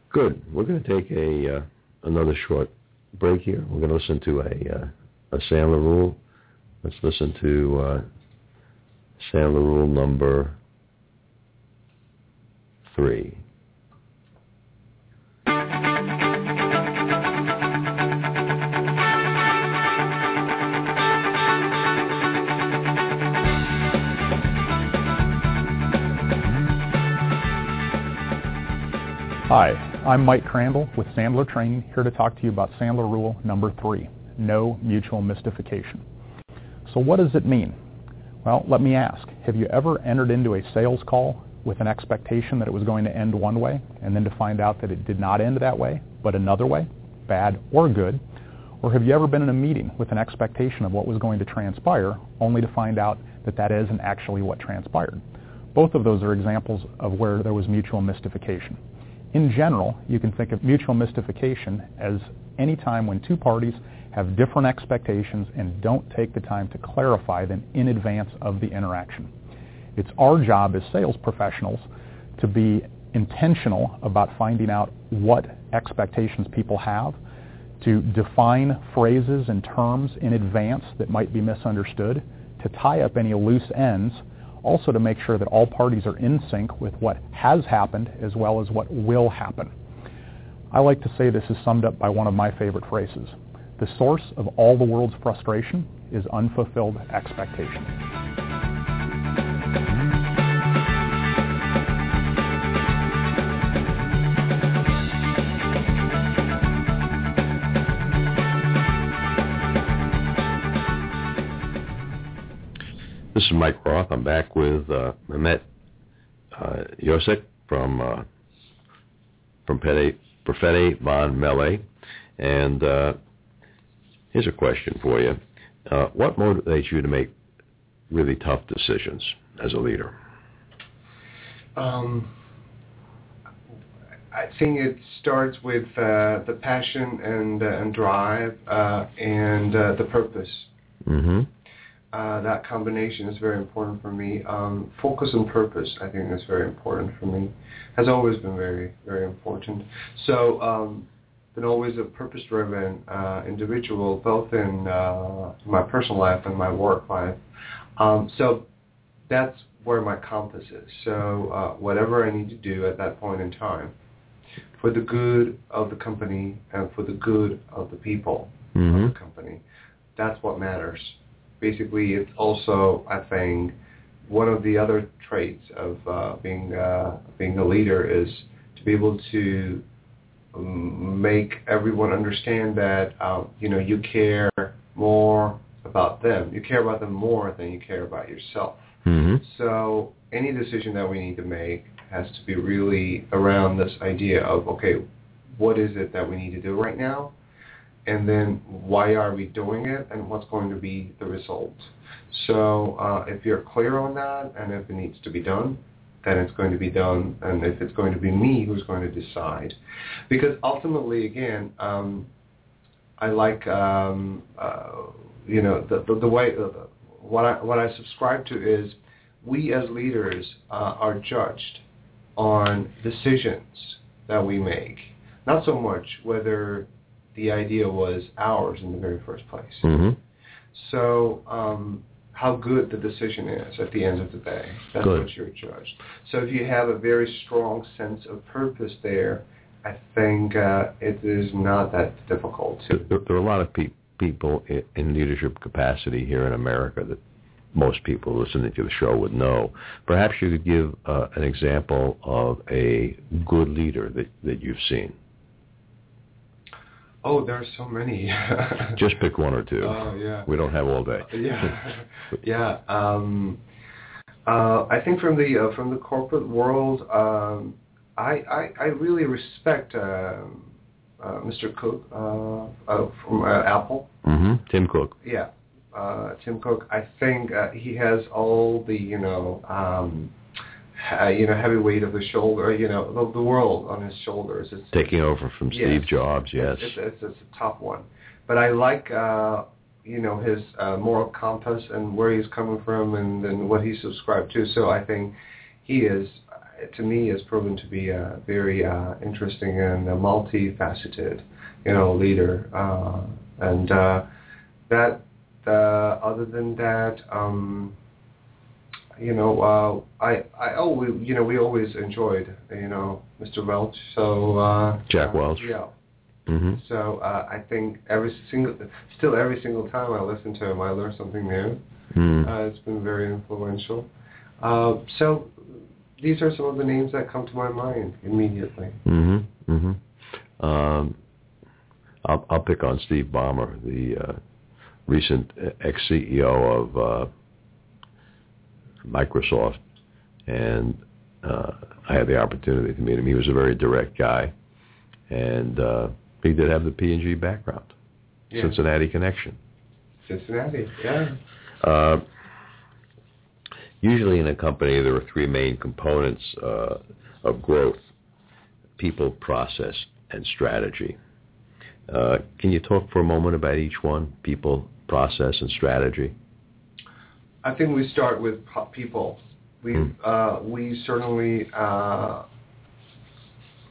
Good. We're going to take a uh, another short break here. We're going to listen to a uh, a Sandler rule. Let's listen to uh, Sandler rule number three. Hi, I'm Mike Crandall with Sandler Training, here to talk to you about Sandler Rule Number three, No Mutual Mystification. So what does it mean? Well, let me ask, have you ever entered into a sales call with an expectation that it was going to end one way, and then to find out that it did not end that way, but another way, bad or good? Or have you ever been in a meeting with an expectation of what was going to transpire, only to find out that that isn't actually what transpired? Both of those are examples of where there was mutual mystification. In general, you can think of mutual mystification as any time when two parties have different expectations and don't take the time to clarify them in advance of the interaction. It's our job as sales professionals to be intentional about finding out what expectations people have, to define phrases and terms in advance that might be misunderstood, to tie up any loose ends, also to make sure that all parties are in sync with what has happened as well as what will happen. I like to say this is summed up by one of my favorite phrases. The source of all the world's frustration is unfulfilled expectation. This is Mike Roth. I'm back with uh, Mehmet uh, Yuksek from uh, from Perfetti Van Melle, and uh, here's a question for you: uh, what motivates you to make really tough decisions as a leader? Um, I think it starts with uh, the passion and uh, and drive uh, and uh, the purpose. Mm-hmm. Uh, that combination is very important for me. Um, focus and purpose, I think, is very important for me. Has always been very, very important. So, um, been always a purpose-driven uh, individual, both in uh, my personal life and my work life. Um, so, that's where my compass is. So, uh, whatever I need to do at that point in time, for the good of the company and for the good of the people mm-hmm. of the company, that's what matters. Basically, it's also, I think, one of the other traits of uh, being uh, being a leader is to be able to um, make everyone understand that uh, you know you care more about them. You care about them more than you care about yourself. Mm-hmm. So any decision that we need to make has to be really around this idea of, okay, what is it that we need to do right now? And then why are we doing it, and what's going to be the result? So uh, if you're clear on that, and if it needs to be done, then it's going to be done, and if it's going to be me who's going to decide. Because ultimately, again, um, I like, um, uh, you know, the, the, the way, uh, what I, what I subscribe to is we as leaders uh, are judged on decisions that we make, not so much whether the idea was ours in the very first place. Mm-hmm. So um, how good the decision is at the end of the day, that's good. What you're judged. So if you have a very strong sense of purpose there, I think uh, it is not that difficult. To there, there are a lot of pe- people in leadership capacity here in America that most people listening to the show would know. Perhaps you could give uh, an example of a good leader that, that you've seen. Oh, there are so many. Just pick one or two. Oh, yeah. We don't have all day. yeah, yeah. Um, uh, I think from the uh, from the corporate world, um, I, I I really respect um, uh, Mister Cook uh, uh, from uh, Apple. Mm-hmm. Tim Cook. Yeah, uh, Tim Cook. I think uh, he has all the you know. Um, Uh, you know, heavy weight of the shoulder, you know, the, the world on his shoulders. It's, Taking over from yes, Steve Jobs, yes. It's, it's, it's a top one. But I like, uh, you know, his uh, moral compass and where he's coming from and, and what he subscribed to. So I think he is, to me, has proven to be a very uh, interesting and a multifaceted, you know, leader. Uh, and uh, that, uh, other than that... Um, You know, uh, I, I always, you know, we always enjoyed, you know, Mister Welch. So uh, Jack Welch. Uh, yeah. Mm-hmm. So uh, I think every single, still every single time I listen to him, I learn something new. Mm. Uh, it's been very influential. Uh, so these are some of the names that come to my mind immediately. Mm-hmm. Mm-hmm. Um, I'll, I'll pick on Steve Ballmer, the uh, recent ex-C E O of. Uh, Microsoft, and uh, I had the opportunity to meet him. He was a very direct guy, and uh, he did have the P and G background, yeah. Cincinnati connection. Cincinnati, yeah. Uh, usually in a company, there are three main components uh, of growth: people, process, and strategy. Uh, can you talk for a moment about each one, people, process, and strategy? I think we start with people. We mm. uh, we certainly uh,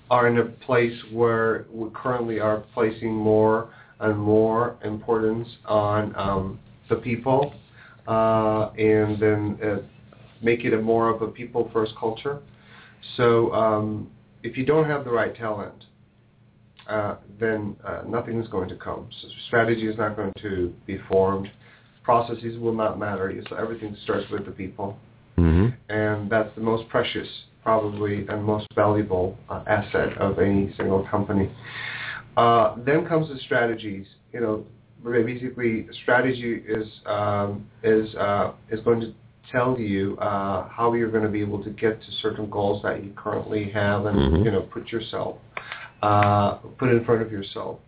are in a place where we currently are placing more and more importance on um, the people, uh, and then uh, make it a more of a people-first culture. So um, if you don't have the right talent, uh, then uh, nothing is going to come. So strategy is not going to be formed. Processes will not matter. So everything starts with the people. Mm-hmm. And that's the most precious, probably, and most valuable uh, asset of any single company. Uh, then comes the strategies. You know, basically, strategy is um, is uh, is going to tell you uh, how you're going to be able to get to certain goals that you currently have, and mm-hmm. you know, put yourself uh, put in front of yourself.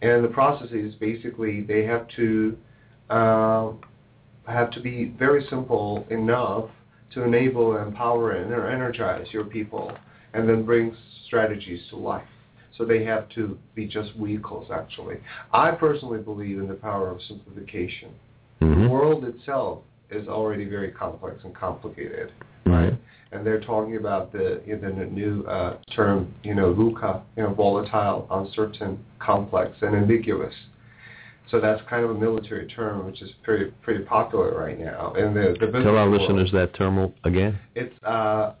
And the processes, basically, they have to. Uh, have to be very simple enough to enable, empower, and energize your people, and then bring strategies to life. So they have to be just vehicles, actually. I personally believe in the power of simplification. Mm-hmm. The world itself is already very complex and complicated, mm-hmm. right? And they're talking about the, you know, the new uh, term, you know, VUCA, you know, volatile, uncertain, complex, and ambiguous. So that's kind of a military term, which is pretty pretty popular right now. And the, the tell our world, listeners that term again. It's uh,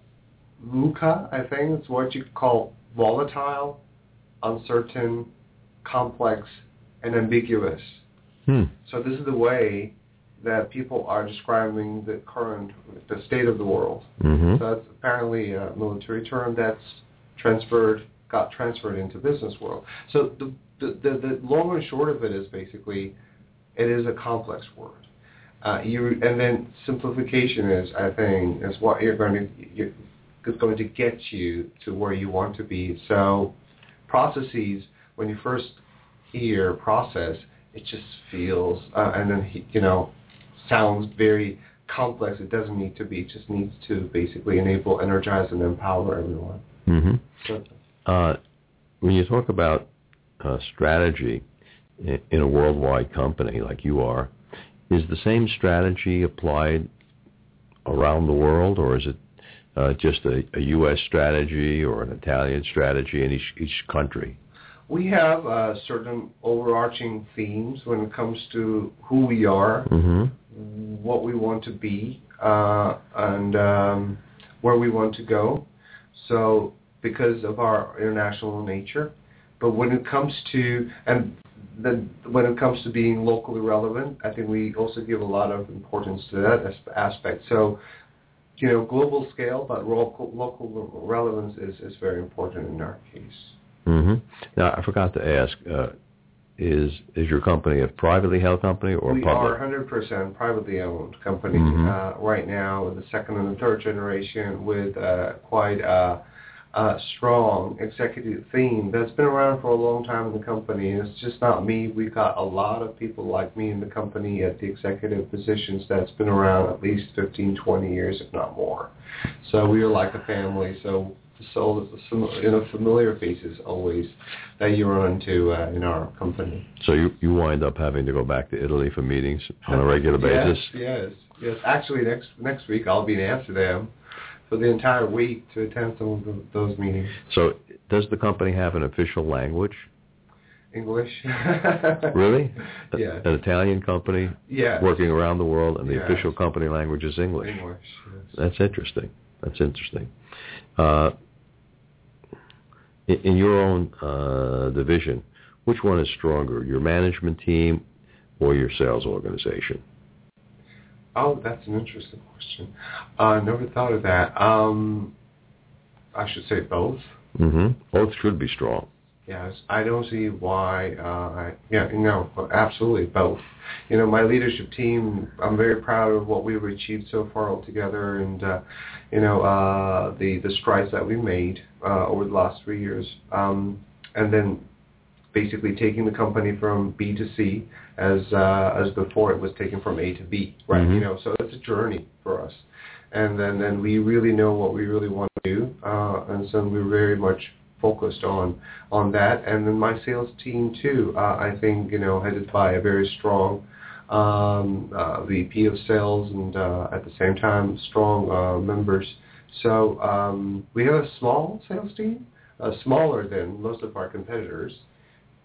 VUCA, I think. It's what you call volatile, uncertain, complex, and ambiguous. Hmm. So this is the way that people are describing the current, the state of the world. Mm-hmm. So that's apparently a military term that's transferred, got transferred into business world. So the The, the, the long and short of it is basically, it is a complex word. Uh, you and then simplification is, I think, is what you're going to you're, is going to get you to where you want to be. So, processes. When you first hear process, it just feels uh, and then you know sounds very complex. It doesn't need to be. It just needs to basically enable, energize, and empower everyone. Mm-hmm. So, uh, when you talk about Uh, strategy in a worldwide company like you are, is the same strategy applied around the world, or is it uh, just a, a U S strategy or an Italian strategy in each, each country? We have uh, certain overarching themes when it comes to who we are, mm-hmm. what we want to be, uh, and um, where we want to go. So because of our international nature. But when it comes to and the, when it comes to being locally relevant, I think we also give a lot of importance to that aspect. So, you know, global scale, but local, local relevance is, is very important in our case. Mm-hmm. Now, I forgot to ask: uh, is is your company a privately held company or we public? We are one hundred percent privately owned company mm-hmm. uh, right now, in the second and the third generation, with uh, quite. Uh, Uh, strong executive theme that's been around for a long time in the company. And it's just not me. We've got a lot of people like me in the company at the executive positions that's been around at least fifteen, twenty years, if not more. So we are like a family. So so you know, familiar faces always that you run into uh, in our company. So you, you wind up having to go back to Italy for meetings on a regular basis? Yes, yes, yes. Actually, next next week I'll be in Amsterdam for the entire week to attend some of the, those meetings. So does the company have an official language? English. Really? A, yeah. An Italian company yeah. working around the world, and the yeah. official company language is English. English, yes. That's interesting. That's interesting. Uh, in, in your own uh, division, which one is stronger, your management team or your sales organization? Oh, that's an interesting question. I uh, never thought of that. Um, I should say both. Mm-hmm. Both should be strong. Yes, I don't see why. Uh, I, yeah, no, absolutely both. You know, my leadership team, I'm very proud of what we've achieved so far altogether, and uh, you know, uh, the the strides that we made uh, over the last three years, um, and then basically taking the company from B to C, as uh, as before it was taken from A to B, right? Mm-hmm. You know, so it's a journey for us, and then then we really know what we really want to do, uh, and so we're very much focused on on that. And then my sales team too, uh, I think, you know, headed by a very strong um, uh, V P of sales, and uh, at the same time strong uh, members. So um, we have a small sales team, uh, smaller than most of our competitors,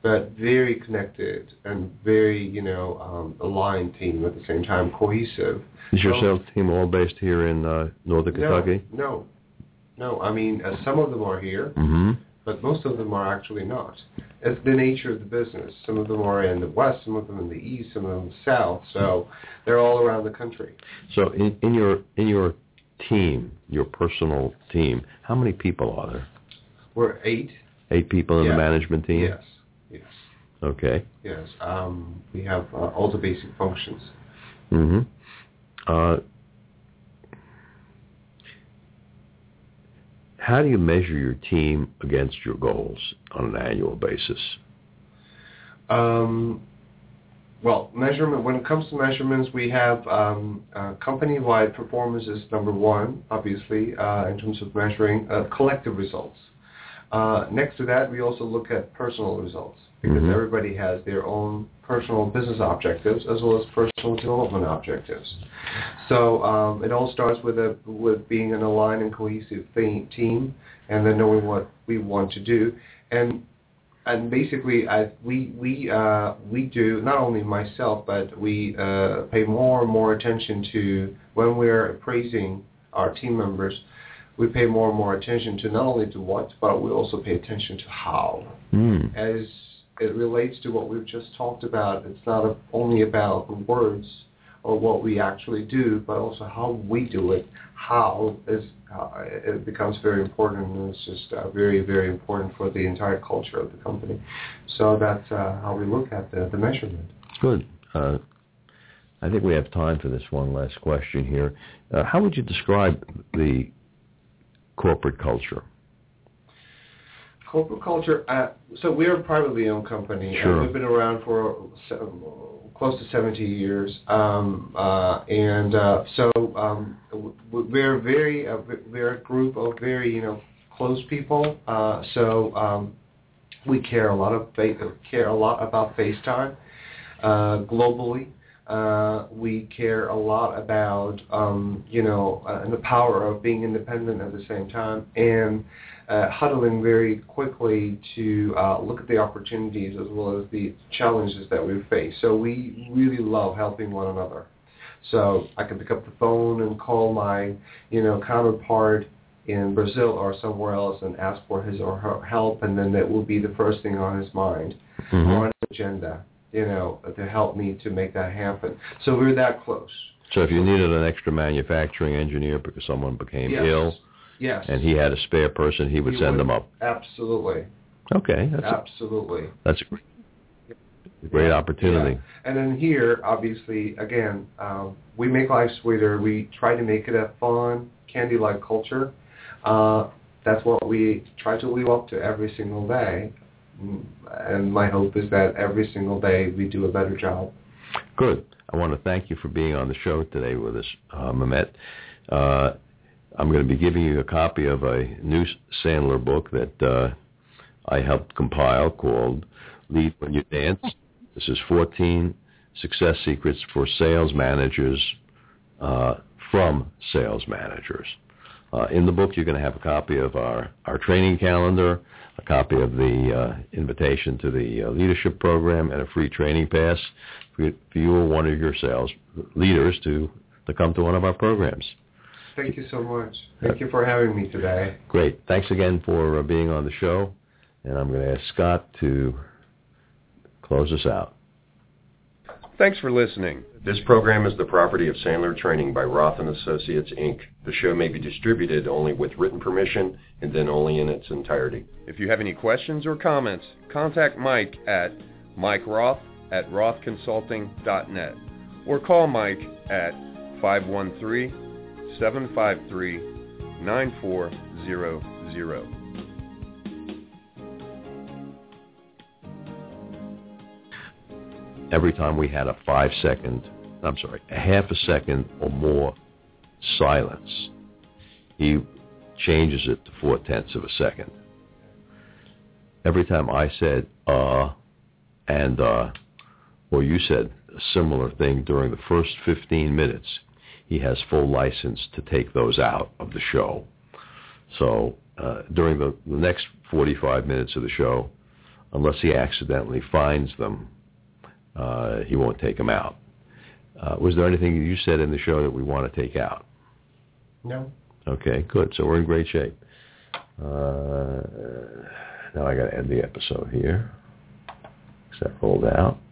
but very connected and very, you know, um, aligned team at the same time, cohesive. Is your so, sales team all based here in uh, Northern Kentucky? No, no. No, I mean, uh, some of them are here, mm-hmm. but most of them are actually not. It's the nature of the business. Some of them are in the west, some of them in the east, some of them in the south. So they're all around the country. So in, in your in your team, your personal team, how many people are there? We're eight. Eight people in yeah. the management team? Yes, yes. Okay. Yes, um, we have uh, all the basic functions. Mm-hmm. Uh How do you measure your team against your goals on an annual basis? Um, well, measurement. When it comes to measurements, we have um, uh, company-wide performance is number one, obviously, uh, in terms of measuring uh, collective results. Uh, next to that, we also look at personal results, because mm-hmm. everybody has their own personal business objectives as well as personal development objectives. So um, it all starts with a with being an aligned and cohesive thing, team, and then knowing what we want to do. And and basically, I, we we uh, we do, not only myself, but we uh, pay more and more attention to, when we're appraising our team members, we pay more and more attention to not only to what, but we also pay attention to how. Mm. As it relates to what we've just talked about, it's not only about the words or what we actually do, but also how we do it. How is uh, it becomes very important, and it's just uh, very, very important for the entire culture of the company. So that's uh, how we look at the, the measurement. Good. Uh, I think we have time for this one last question here. Uh, how would you describe the corporate culture? Corporate culture, uh, so we're a privately owned company. Sure. And we've been around for seven, close to seventy years. Um, uh, and uh, so um, we're, very, uh, we're a group of very, you know, close people. Uh, so um, we care a lot of care a lot about FaceTime uh, globally. Uh, we care a lot about, um, you know, uh, the power of being independent at the same time, and Uh, huddling very quickly to uh, look at the opportunities as well as the challenges that we face. So we really love helping one another. So I can pick up the phone and call my, you know, counterpart in Brazil or somewhere else and ask for his or her help, and then that will be the first thing on his mind, mm-hmm. or on his agenda, you know, to help me to make that happen. So we're that close. So if you needed an extra manufacturing engineer because someone became yes. ill, Yes. and he had a spare person, he would he send would, them up. Absolutely. Okay. That's absolutely. A, that's a great, a great yeah. opportunity. Yeah. And then here, obviously, again, um, we make life sweeter. We try to make it a fun, candy-like culture. Uh, that's what we try to live up to every single day. And my hope is that every single day we do a better job. Good. I want to thank you for being on the show today with us, uh, Mehmet. Uh, I'm going to be giving you a copy of a new Sandler book that uh, I helped compile called Lead When You Dance. This is fourteen Success Secrets for Sales Managers uh, from Sales Managers. Uh, in the book, you're going to have a copy of our, our training calendar, a copy of the uh, invitation to the uh, leadership program, and a free training pass for you or one of your sales leaders to, to come to one of our programs. Thank you so much. Thank you for having me today. Great. Thanks again for uh, being on the show. And I'm going to ask Scott to close us out. Thanks for listening. This program is the property of Sandler Training by Roth and Associates, Incorporated. The show may be distributed only with written permission and then only in its entirety. If you have any questions or comments, contact Mike at mikeroth at rothconsulting dot net or call Mike at five one three, seven five three, nine four zero zero. Every time we had a five second, I'm sorry, a half a second or more silence, he changes it to four tenths of a second. Every time I said, uh, and, uh, or you said a similar thing during the first fifteen minutes, he has full license to take those out of the show. So uh, during the, the next forty-five minutes of the show, unless he accidentally finds them, Uh, he won't take them out. Uh, was there anything you said in the show that we want to take out? No. Okay, good. So we're in great shape. Uh, now I got to end the episode here. Because that rolled out.